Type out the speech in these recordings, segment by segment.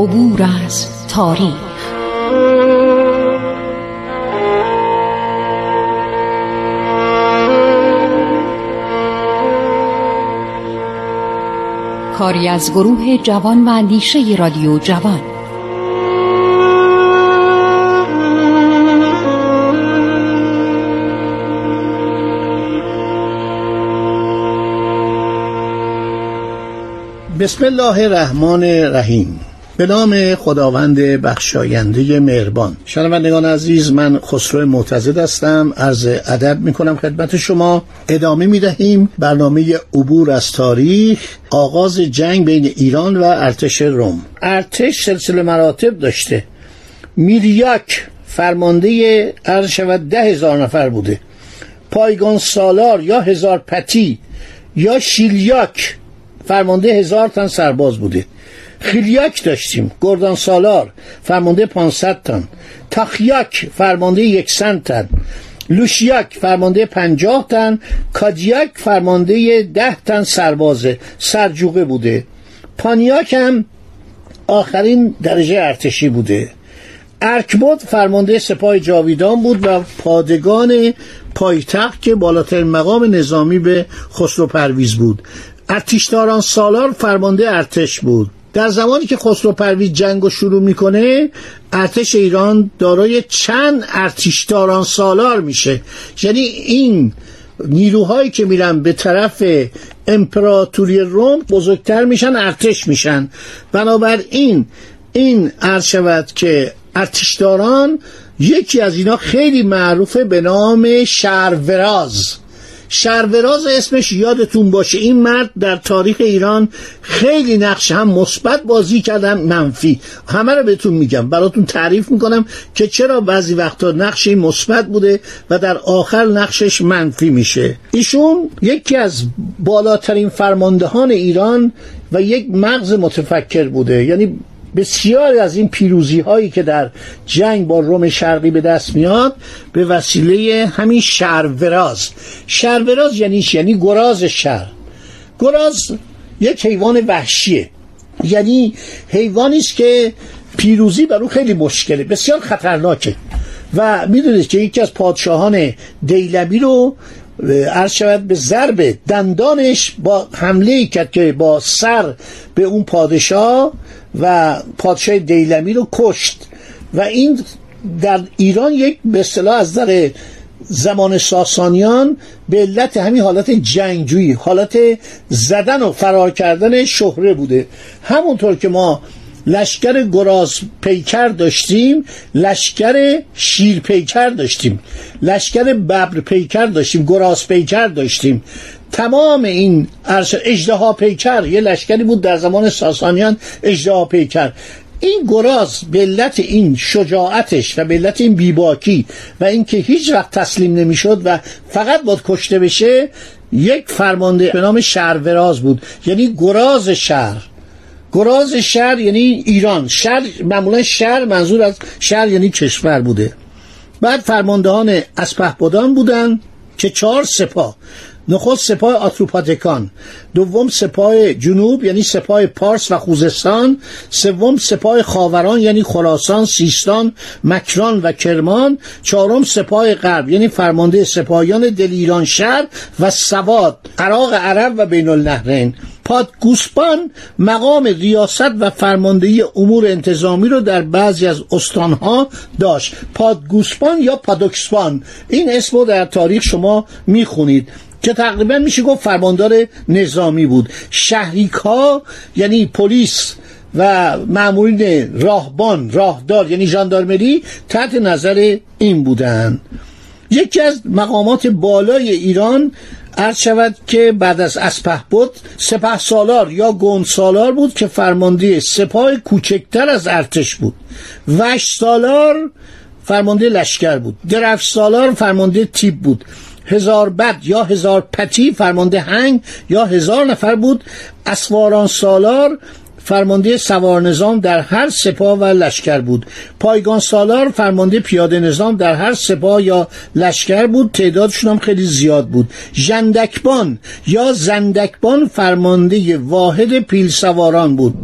عبور از تاریخ. کاری از گروه جوان و اندیشه رادیو جوان. بسم الله الرحمن الرحیم. به نام خداوند بخشاینده مهربان. شنوندگان عزیز، من خسرو معتزد هستم، عرض ادب میکنم خدمت شما. ادامه میدهیم برنامه عبور از تاریخ، آغاز جنگ بین ایران و ارتش روم. ارتش سلسله مراتب داشته. میریاک فرمانده ارتش و 10,000 نفر بوده. پایگان سالار یا 1000 پتی یا شیلیاک فرمانده 1000 تن سرباز بوده. خیلیاک داشتیم، گردان سالار فرمانده 500 تن، تاخیاک فرمانده 100 تن، لوشیاک فرمانده 50 تن، کادیاک فرمانده 10 تن سربازه، سرجوقه بوده. پانیاک هم آخرین درجه ارتشی بوده. ارکباد فرمانده سپاه جاویدان بود و پادگان پایتخت که بالاترین مقام نظامی به خسروپرویز بود. ارتشداران سالار فرمانده ارتش بود. در زمانی که خسروپرویز جنگو شروع میکنه، ارتش ایران دارای چند ارتشداران سالار میشه. یعنی این نیروهایی که میرن به طرف امپراتوری روم بزرگتر میشن، ارتش میشن. بنابراین این عرض شود که ارتشداران، یکی از اینا خیلی معروفه به نام شهربراز. شهربراز اسمش یادتون باشه، این مرد در تاریخ ایران خیلی نقش هم مثبت بازی کرد هم منفی. همه رو بهتون میگم، براتون تعریف میکنم که چرا بعضی وقتا نقش مثبت بوده و در آخر نقشش منفی میشه. ایشون یکی از بالاترین فرماندهان ایران و یک مغز متفکر بوده. یعنی بسیاری از این پیروزی هایی که در جنگ با روم شرقی به دست میاد به وسیله همین شهربراز. شهربراز یعنی چی؟ یعنی گراز شهر. گراز یک حیوان وحشیه، یعنی حیوانی است که پیروزی بر اون خیلی مشکله، بسیار خطرناکه. و میدونید که یکی از پادشاهان دیلمی رو عرض شود به ضرب دندانش با حمله کرد که با سر به اون پادشاه و پادشاه دیلمی رو کشت. و این در ایران یک به اصطلاح از نظر زمان ساسانیان به علت همین حالت جنگجویی، حالت زدن و فرار کردن شهره بوده. همونطور که ما لشکر گراز پیکر داشتیم، لشکر شیر پیکر داشتیم، لشکر ببر پیکر داشتیم، گراز پیکر داشتیم. تمام این اژدها پیکر یه لشکری بود در زمان ساسانیان، اژدها پیکر. این گراز به علت این شجاعتش و به علت این بیباکی و اینکه هیچ وقت تسلیم نمیشد و فقط باید کشته بشه، یک فرمانده به نام شهربراز بود. یعنی گراز شهر. گراز شهر یعنی ایران. شهر معمولا شهر منظور از شهر یعنی کشور بوده. بعد فرماندهان اسپهبدان بودن که 4 سپاه، نخست سپاه آتروپاتکان، دوم سپاه جنوب یعنی سپاه پارس و خوزستان، سوم سپاه خاوران یعنی خراسان، سیستان، مکران و کرمان، چهارم سپاه غرب یعنی فرمانده سپاهیان دل ایران شهر و سواد، عراق عرب و بین النهرین. پادگوسپان مقام ریاست و فرماندهی امور انتظامی رو در بعضی از استانها داشت. پادگوسپان یا پادوکسپان، این اسم رو در تاریخ شما میخونید که تقریبا میشه گفت فرماندار نظامی بود. شهریک‌ها یعنی پلیس و مامورین راهبان، راهدار یعنی ژاندارمری تحت نظر این بودن. یکی از مقامات بالای ایران عرض شود که بعد از اسپهبد سپه سالار یا گند سالار بود که فرمانده سپاه کوچکتر از ارتش بود. وش سالار فرمانده لشکر بود. درفش سالار فرمانده تیپ بود. 1000 بد یا 1000 پتی فرمانده هنگ یا 1000 نفر بود. اسواران سالار فرمانده سوار نظام در هر سپاه و لشکر بود. پایگان سالار فرمانده پیاده نظام در هر سپاه یا لشکر بود، تعدادشون هم خیلی زیاد بود. ژندکبان یا زندکبان فرمانده واحد پیل سواران بود.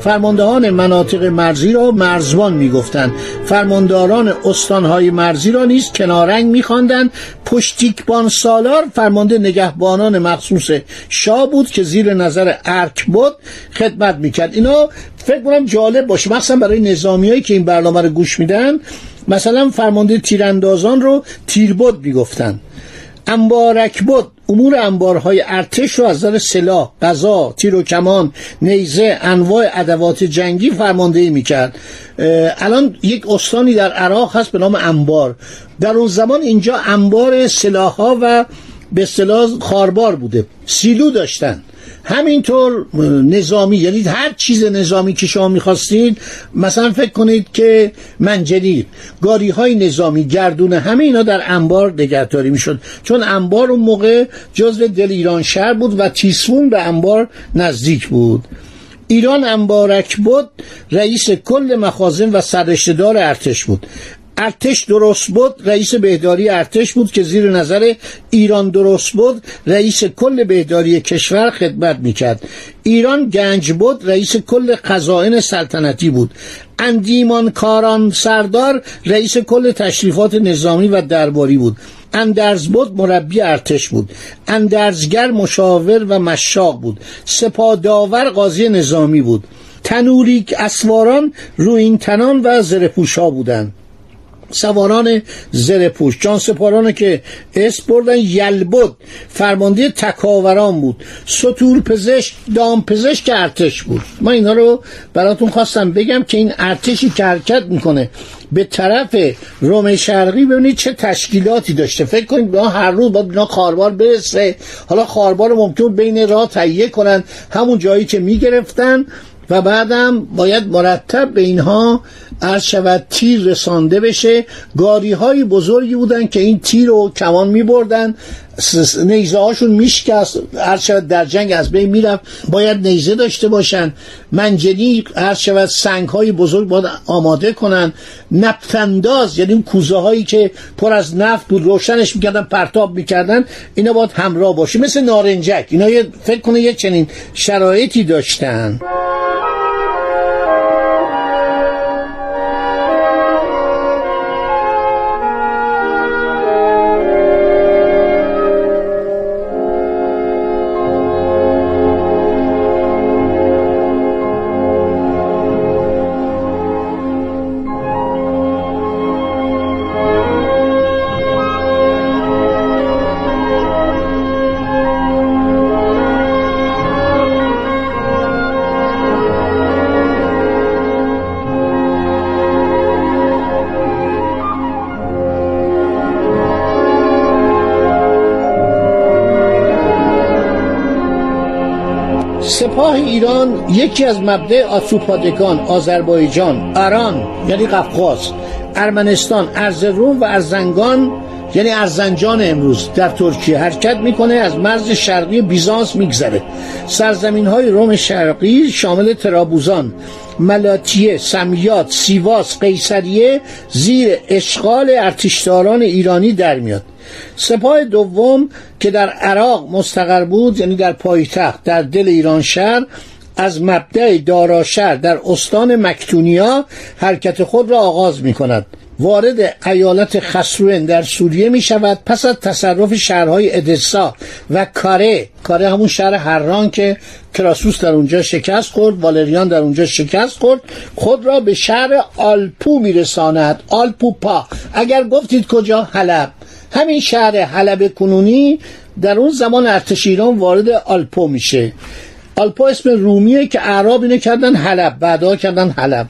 فرماندهان مناطق مرزی را مرزبان می‌گفتند. فرمانداران استان‌های مرزی را نیز کنارنگ می‌خواندند. پشتیبان سالار فرمانده نگهبانان مخصوص شاه بود که زیر نظر ارک بود، خدمت می‌کرد. اینا فکر کنم جالب باشه، مخصوصا برای نظامیایی که این برنامه رو گوش میدن. مثلا فرمانده تیراندازان رو تیربد می‌گفتند. انبارک بود امور انبارهای ارتش رو از نظر سلاح، غذا، تیر و کمان، نیزه، انواع ادوات جنگی فرماندهی میکرد. الان یک استانی در عراق هست به نام انبار. در اون زمان اینجا انبار سلاح‌ها و به اصطلاح خاربار بوده. سیلو داشتن، همینطور نظامی، یعنی هر چیز نظامی که شما میخواستید، مثلا فکر کنید که منجنیق، گاری های نظامی، گردونه، همه اینا در انبار نگهداری میشد، چون انبار اون موقع جزو دل ایران شهر بود و تیسفون به انبار نزدیک بود. ایران انبارک بود رئیس کل مخازن و سررشته‌دار ارتش بود. ارتش درست بود رئیس بهداری ارتش بود که زیر نظر ایران درست بود رئیس کل بهداری کشور خدمت میکرد. ایران گنج بود رئیس کل خزائن سلطنتی بود. اندیمان کاران سردار رئیس کل تشریفات نظامی و درباری بود. اندرز بود مربی ارتش بود. اندرزگر مشاور و مشاق بود. سپاهداور قاضی نظامی بود. تنوریک اسواران رویینتنان و زره‌پوش‌ها بودند، سواران زره‌پوش، جان سپاران که اسم بردن. یلبد فرمانده تکاوران بود. ستور پزشک، دام پزشک ارتش بود. من اینا رو براتون خواستم بگم که این ارتشی که حرکت میکنه به طرف روم شرقی ببینید چه تشکیلاتی داشته. فکر کنید با هر روز باید اینا خاربار برسه. حالا خاربار ممکن بین راه تهیه کنن، همون جایی که میگرفتن، و بعدم باید مرتب به اینها عرض شود تیر رسانده بشه. گاری های بزرگی بودن که این تیر و کمان می بردن، نیزه هاشون میشکست، عرض شود در جنگ از بین میرفت، باید نیزه داشته باشن. منجنیق، عرض شود سنگ های بزرگ باید آماده کنن. نفتنداز یعنی اون کوزه هایی که پر از نفت بود، روشنش میکردن، پرتاب میکردن، اینا باید همراه باشه، مثل نارنجک. اینا فکر کنه یه چنین شرایطی داشتن. سپاه ایران یکی از مبدأ آسوپادگان آذربایجان، اران یعنی قفقاز، ارمنستان، ارز روم و ارزنگان یعنی ارزنجان امروز در ترکیه حرکت میکنه. از مرز شرقی بیزانس میگذره. سرزمین های روم شرقی شامل ترابوزان، ملاتیه، سمیاد، سیواس، قیصریه زیر اشغال ارتشداران ایرانی در میاد. سپاه دوم که در عراق مستقر بود، یعنی در پایتخت در دل ایران شهر، از مبدأ داراشر در استان مکتونیا حرکت خود را آغاز می کند. وارد ایالت خسروان در سوریه می شود. پس از تصرف شهرهای ادسا و کاره همون شهر حران که کراسوس در اونجا شکست خورد، والریان در اونجا شکست خورد، خود را به شهر آلپو می رساند. آلپو پا، اگر گفتید کجا؟ حلب. همین شهر حلب کنونی در اون زمان ارتش ایران وارد آلپو میشه. آلپو اسم رومیه که اعراب اینو کردن حلب، بعدا کردن حلب.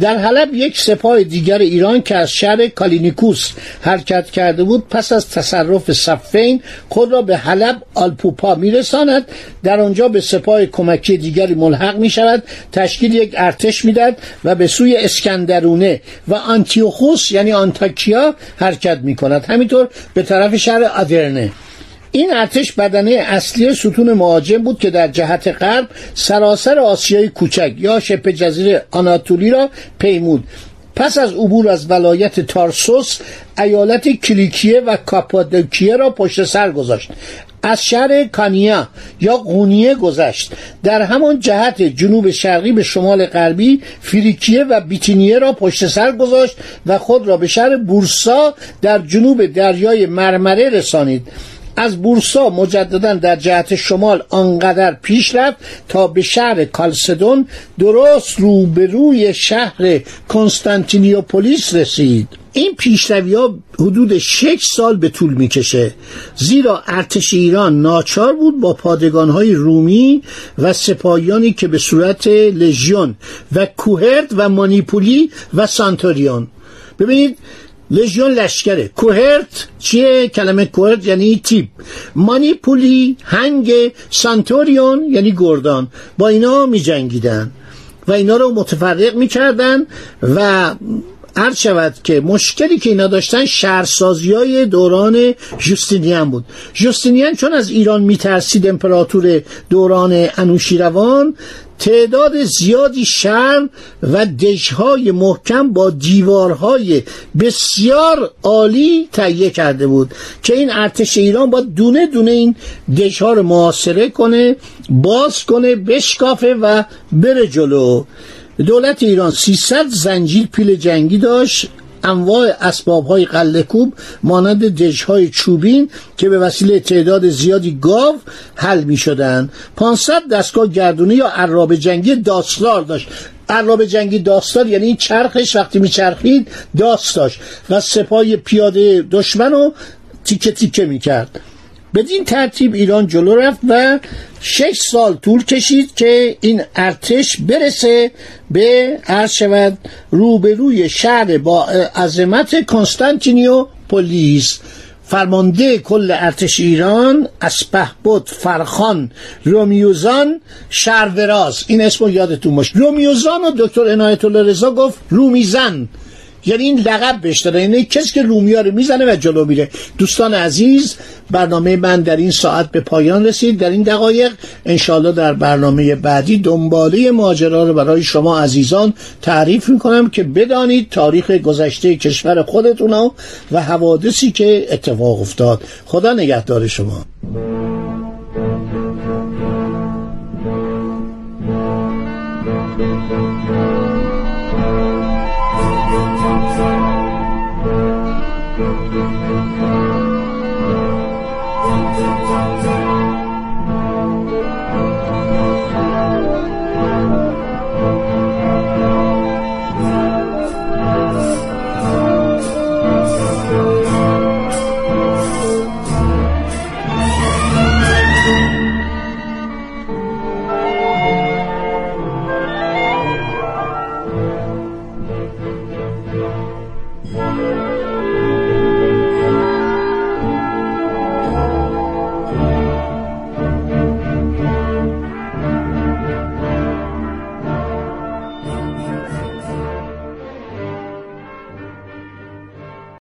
در حلب یک سپاه دیگر ایران که از شهر کالینیکوس حرکت کرده بود پس از تصرف صفین خود را به حلب آلپوپا میرساند. در آنجا به سپاه کمکی دیگری ملحق می شود، تشکیل یک ارتش می دهد و به سوی اسکندرونه و آنتیوخوس یعنی آنتاکیا حرکت می کند، همینطور به طرف شهر آدرنه. این ارتش بدنه اصلی ستون مهاجم بود که در جهت غرب سراسر آسیای کوچک یا شبه جزیره آناتولی را پیمود. پس از عبور از ولایت تارسوس ایالت کلیکیه و کاپادوکیه را پشت سر گذاشت، از شهر کانیا یا قونیه گذشت، در همان جهت جنوب شرقی به شمال غربی فریکیه و بیتینیه را پشت سر گذاشت و خود را به شهر بورسا در جنوب دریای مرمره رسانید. از بورسا مجددا در جهت شمال آنقدر پیش رفت تا به شهر کالسدون درست روبروی شهر کنستانتینیوپولیس رسید. این پیشروی ها حدود 6 سال به طول میکشه، زیرا ارتش ایران ناچار بود با پادگانهای رومی و سپاهیانی که به صورت لژیون و کوهرد و مانیپولی و سانتوریون. ببینید، لژیون لشکره، کوهرت چیه؟ کلمه کوهرت یعنی تیپ، مانیپولی هنگ، سانتوریون یعنی گردان. با اینا می جنگیدن و اینا رو متفرق می کردن و عرض شود که مشکلی که اینا داشتن شهرسازی های دوران جوستینیان بود. جوستینیان چون از ایران می ترسید، امپراتور دوران انوشیروان، تعداد زیادی شهر و دژهای محکم با دیوارهای بسیار عالی تهیه کرده بود که این ارتش ایران با دونه دونه این دژها رو محاصره کنه، باز کنه، بشکافه و بره جلو. دولت ایران 300 زنجیر پیل جنگی داشت، انواع اسباب‌های قله‌کوب مانند دژهای چوبین که به وسیله تعداد زیادی گاو حل می‌شدند. 500 دستگاه گردونه یا عرابه جنگی داستار داشت. عرابه جنگی داستار یعنی این چرخش وقتی می‌چرخید داست داشت و سپاه پیاده دشمن رو تیکه تیکه می‌کرد. بدین ترتیب ایران جلو رفت و 6 سال طول کشید که این ارتش برسه به عرض شود روبروی شهر با عظمت کنستانتینیوپولیس. فرمانده کل ارتش ایران اسپهبد فرخان رومیزان شهربراز، این اسمو یادتون باشه. رومیزان رو دکتر عنایت الله رضا گفت رومیزان، یعنی این لقب بهش دادن، یعنی کسی که رومیا رو میزنه و جلو میره. دوستان عزیز، برنامه من در این ساعت به پایان رسید. در این دقایق انشالله در برنامه بعدی دنباله ماجرا رو برای شما عزیزان تعریف میکنم که بدانید تاریخ گذشته کشور خودتون و حوادثی که اتفاق افتاد. خدا نگهدار شما.